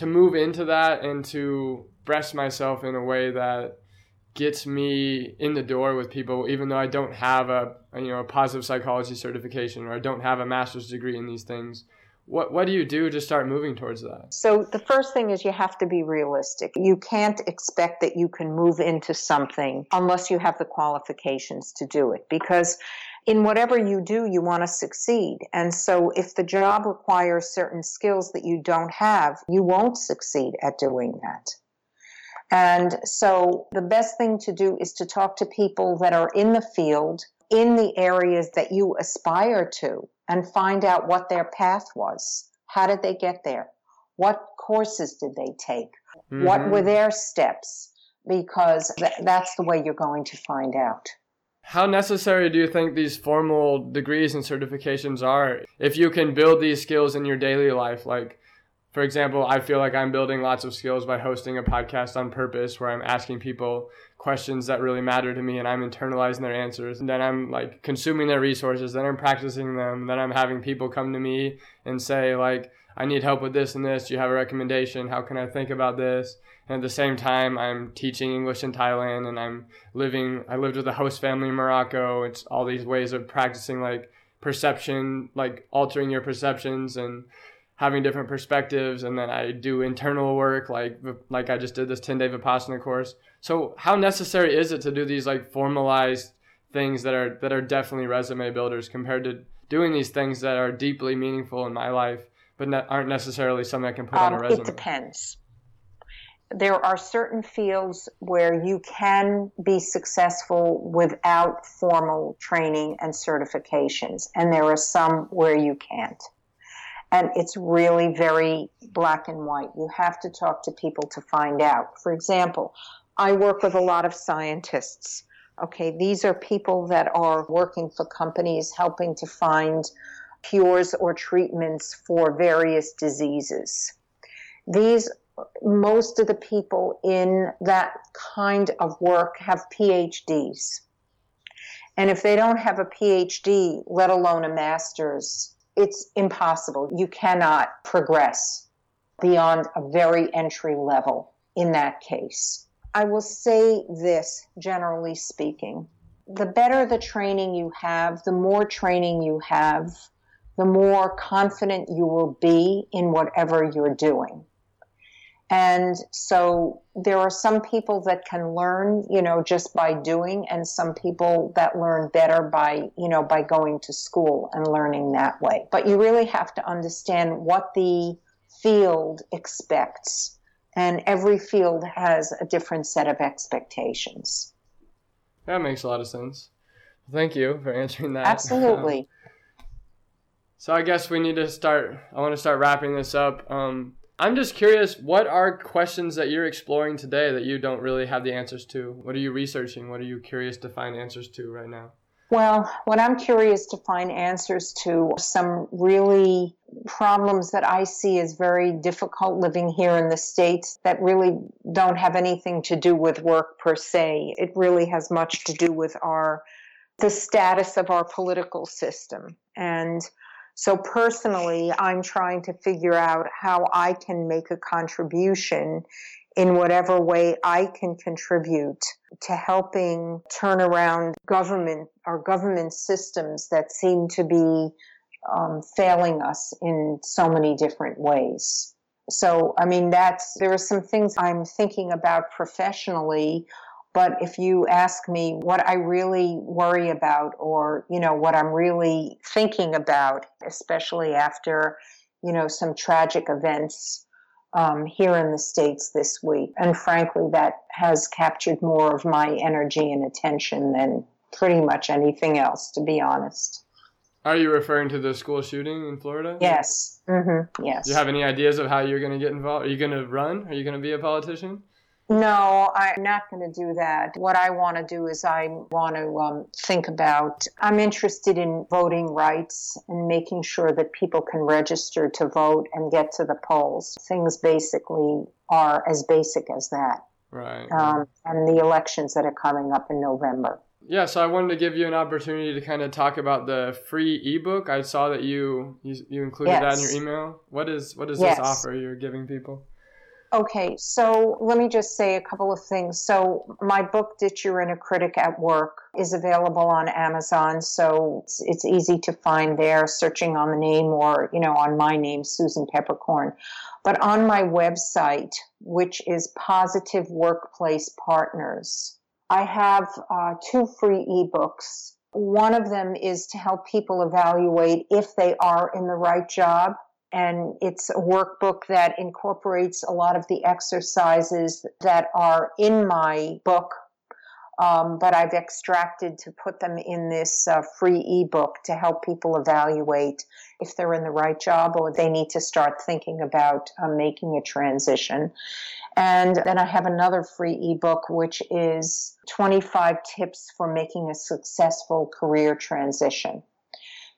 move into that and to express myself in a way that gets me in the door with people, even though I don't have a positive psychology certification or I don't have a master's degree in these things? What do you do to start moving towards that? So the first thing is you have to be realistic. You can't expect that you can move into something unless you have the qualifications to do it, because in whatever you do, you want to succeed. And so if the job requires certain skills that you don't have, you won't succeed at doing that. And so the best thing to do is to talk to people that are in the field, in the areas that you aspire to, and find out what their path was. How did they get there? What courses did they take? Mm-hmm. What were their steps? Because that's the way you're going to find out. How necessary do you think these formal degrees and certifications are? If you can build these skills in your daily life, like, for example, I feel like I'm building lots of skills by hosting a podcast on purpose where I'm asking people questions that really matter to me and I'm internalizing their answers. And then I'm like consuming their resources. Then I'm practicing them. Then I'm having people come to me and say like, I need help with this and this. Do you have a recommendation? How can I think about this? And at the same time, I'm teaching English in Thailand and I lived with a host family in Morocco. It's all these ways of practicing like perception, like altering your perceptions and having different perspectives, and then I do internal work, like I just did this 10-day Vipassana course. So how necessary is it to do these like formalized things that are definitely resume builders compared to doing these things that are deeply meaningful in my life, but aren't necessarily something I can put on a resume? It depends. There are certain fields where you can be successful without formal training and certifications, and there are some where you can't. And it's really very black and white. You have to talk to people to find out. For example, I work with a lot of scientists. Okay, these are people that are working for companies helping to find cures or treatments for various diseases. Most of the people in that kind of work have PhDs. And if they don't have a PhD, let alone a master's, it's impossible. You cannot progress beyond a very entry level in that case. I will say this, generally speaking. The better the training you have, the more training you have, the more confident you will be in whatever you're doing. And so there are some people that can learn, just by doing, and some people that learn better by, by going to school and learning that way. But you really have to understand what the field expects, and every field has a different set of expectations. That makes a lot of sense. Thank you for answering that. Absolutely. So I guess I want to start wrapping this up. I'm just curious, what are questions that you're exploring today that you don't really have the answers to? What are you researching? What are you curious to find answers to right now? Well, what I'm curious to find answers to are some really problems that I see as very difficult living here in the States that really don't have anything to do with work per se. It really has much to do with the status of our political system. And so personally, I'm trying to figure out how I can make a contribution in whatever way I can contribute to helping turn around government systems that seem to be failing us in so many different ways. So, I mean, there are some things I'm thinking about professionally, but if you ask me what I really worry about or, what I'm really thinking about, especially after, some tragic events here in the States this week. And frankly, that has captured more of my energy and attention than pretty much anything else, to be honest. Are you referring to the school shooting in Florida? Yes. Mm-hmm. Yes. Do you have any ideas of how you're going to get involved? Are you going to run? Are you going to be a politician? No, I'm not going to do that. What I want to do is I'm interested in voting rights and making sure that people can register to vote and get to the polls. Things basically are as basic as that. Right. And the elections that are coming up in November. Yeah, so I wanted to give you an opportunity to kind of talk about the free ebook. I saw that you included that in your email. What is this offer you're giving people? Okay, so let me just say a couple of things. So my book, Ditch Your Inner Critic at Work, is available on Amazon, so it's easy to find there, searching on the name or, on my name, Susan Peppercorn. But on my website, which is Positive Workplace Partners, I have two free ebooks. One of them is to help people evaluate if they are in the right job. And it's a workbook that incorporates a lot of the exercises that are in my book, but I've extracted to put them in this free ebook to help people evaluate if they're in the right job or they need to start thinking about making a transition. And then I have another free ebook, which is 25 tips for making a successful career transition.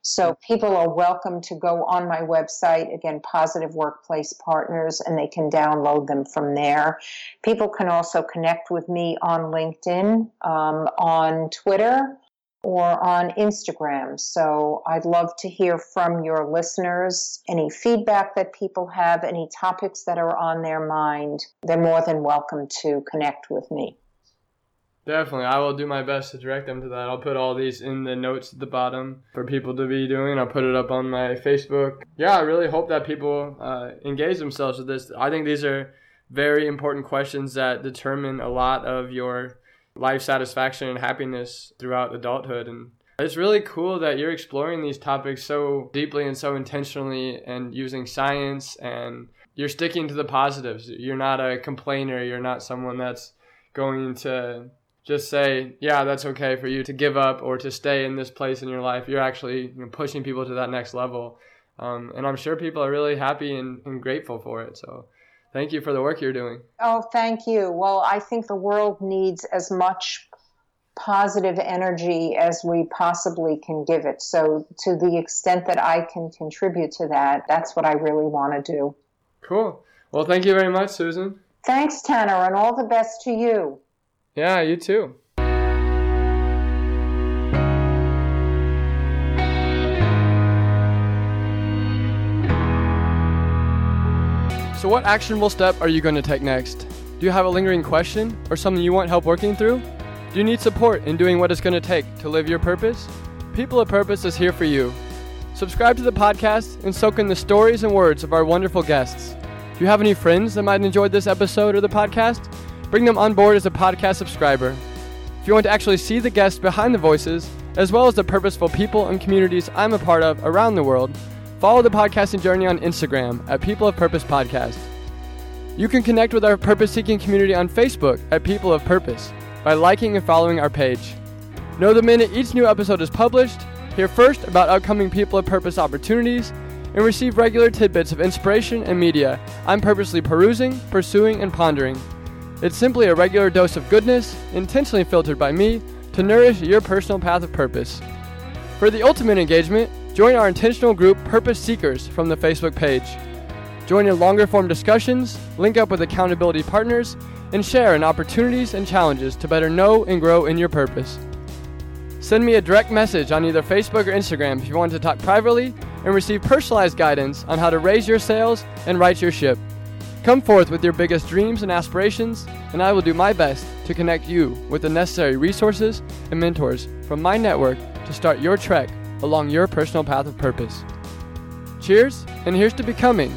So people are welcome to go on my website, again, Positive Workplace Partners, and they can download them from there. People can also connect with me on LinkedIn, on Twitter, or on Instagram. So I'd love to hear from your listeners, any feedback that people have, any topics that are on their mind. They're more than welcome to connect with me. Definitely. I will do my best to direct them to that. I'll put all these in the notes at the bottom for people to be doing. I'll put it up on my Facebook. Yeah, I really hope that people engage themselves with this. I think these are very important questions that determine a lot of your life satisfaction and happiness throughout adulthood. And it's really cool that you're exploring these topics so deeply and so intentionally and using science, and you're sticking to the positives. You're not a complainer. You're not someone that's going to just say, yeah, that's okay for you to give up or to stay in this place in your life. You're actually pushing people to that next level. And I'm sure people are really happy and grateful for it. So thank you for the work you're doing. Oh, thank you. Well, I think the world needs as much positive energy as we possibly can give it. So to the extent that I can contribute to that, that's what I really want to do. Cool. Well, thank you very much, Susan. Thanks, Tanner, and all the best to you. Yeah, you too. So what actionable step are you going to take next? Do you have a lingering question or something you want help working through? Do you need support in doing what it's going to take to live your purpose? People of Purpose is here for you. Subscribe to the podcast and soak in the stories and words of our wonderful guests. Do you have any friends that might enjoy this episode or the podcast? Bring them on board as a podcast subscriber. If you want to actually see the guests behind the voices, as well as the purposeful people and communities I'm a part of around the world, follow the podcasting journey on Instagram at People of Purpose Podcast. You can connect with our purpose-seeking community on Facebook at People of Purpose by liking and following our page. Know the minute each new episode is published, hear first about upcoming People of Purpose opportunities, and receive regular tidbits of inspiration and media I'm purposely perusing, pursuing, and pondering. It's simply a regular dose of goodness, intentionally filtered by me, to nourish your personal path of purpose. For the ultimate engagement, join our intentional group Purpose Seekers from the Facebook page. Join in longer form discussions, link up with accountability partners, and share in opportunities and challenges to better know and grow in your purpose. Send me a direct message on either Facebook or Instagram if you want to talk privately and receive personalized guidance on how to raise your sails and right your ship. Come forth with your biggest dreams and aspirations, and I will do my best to connect you with the necessary resources and mentors from my network to start your trek along your personal path of purpose. Cheers, and here's to becoming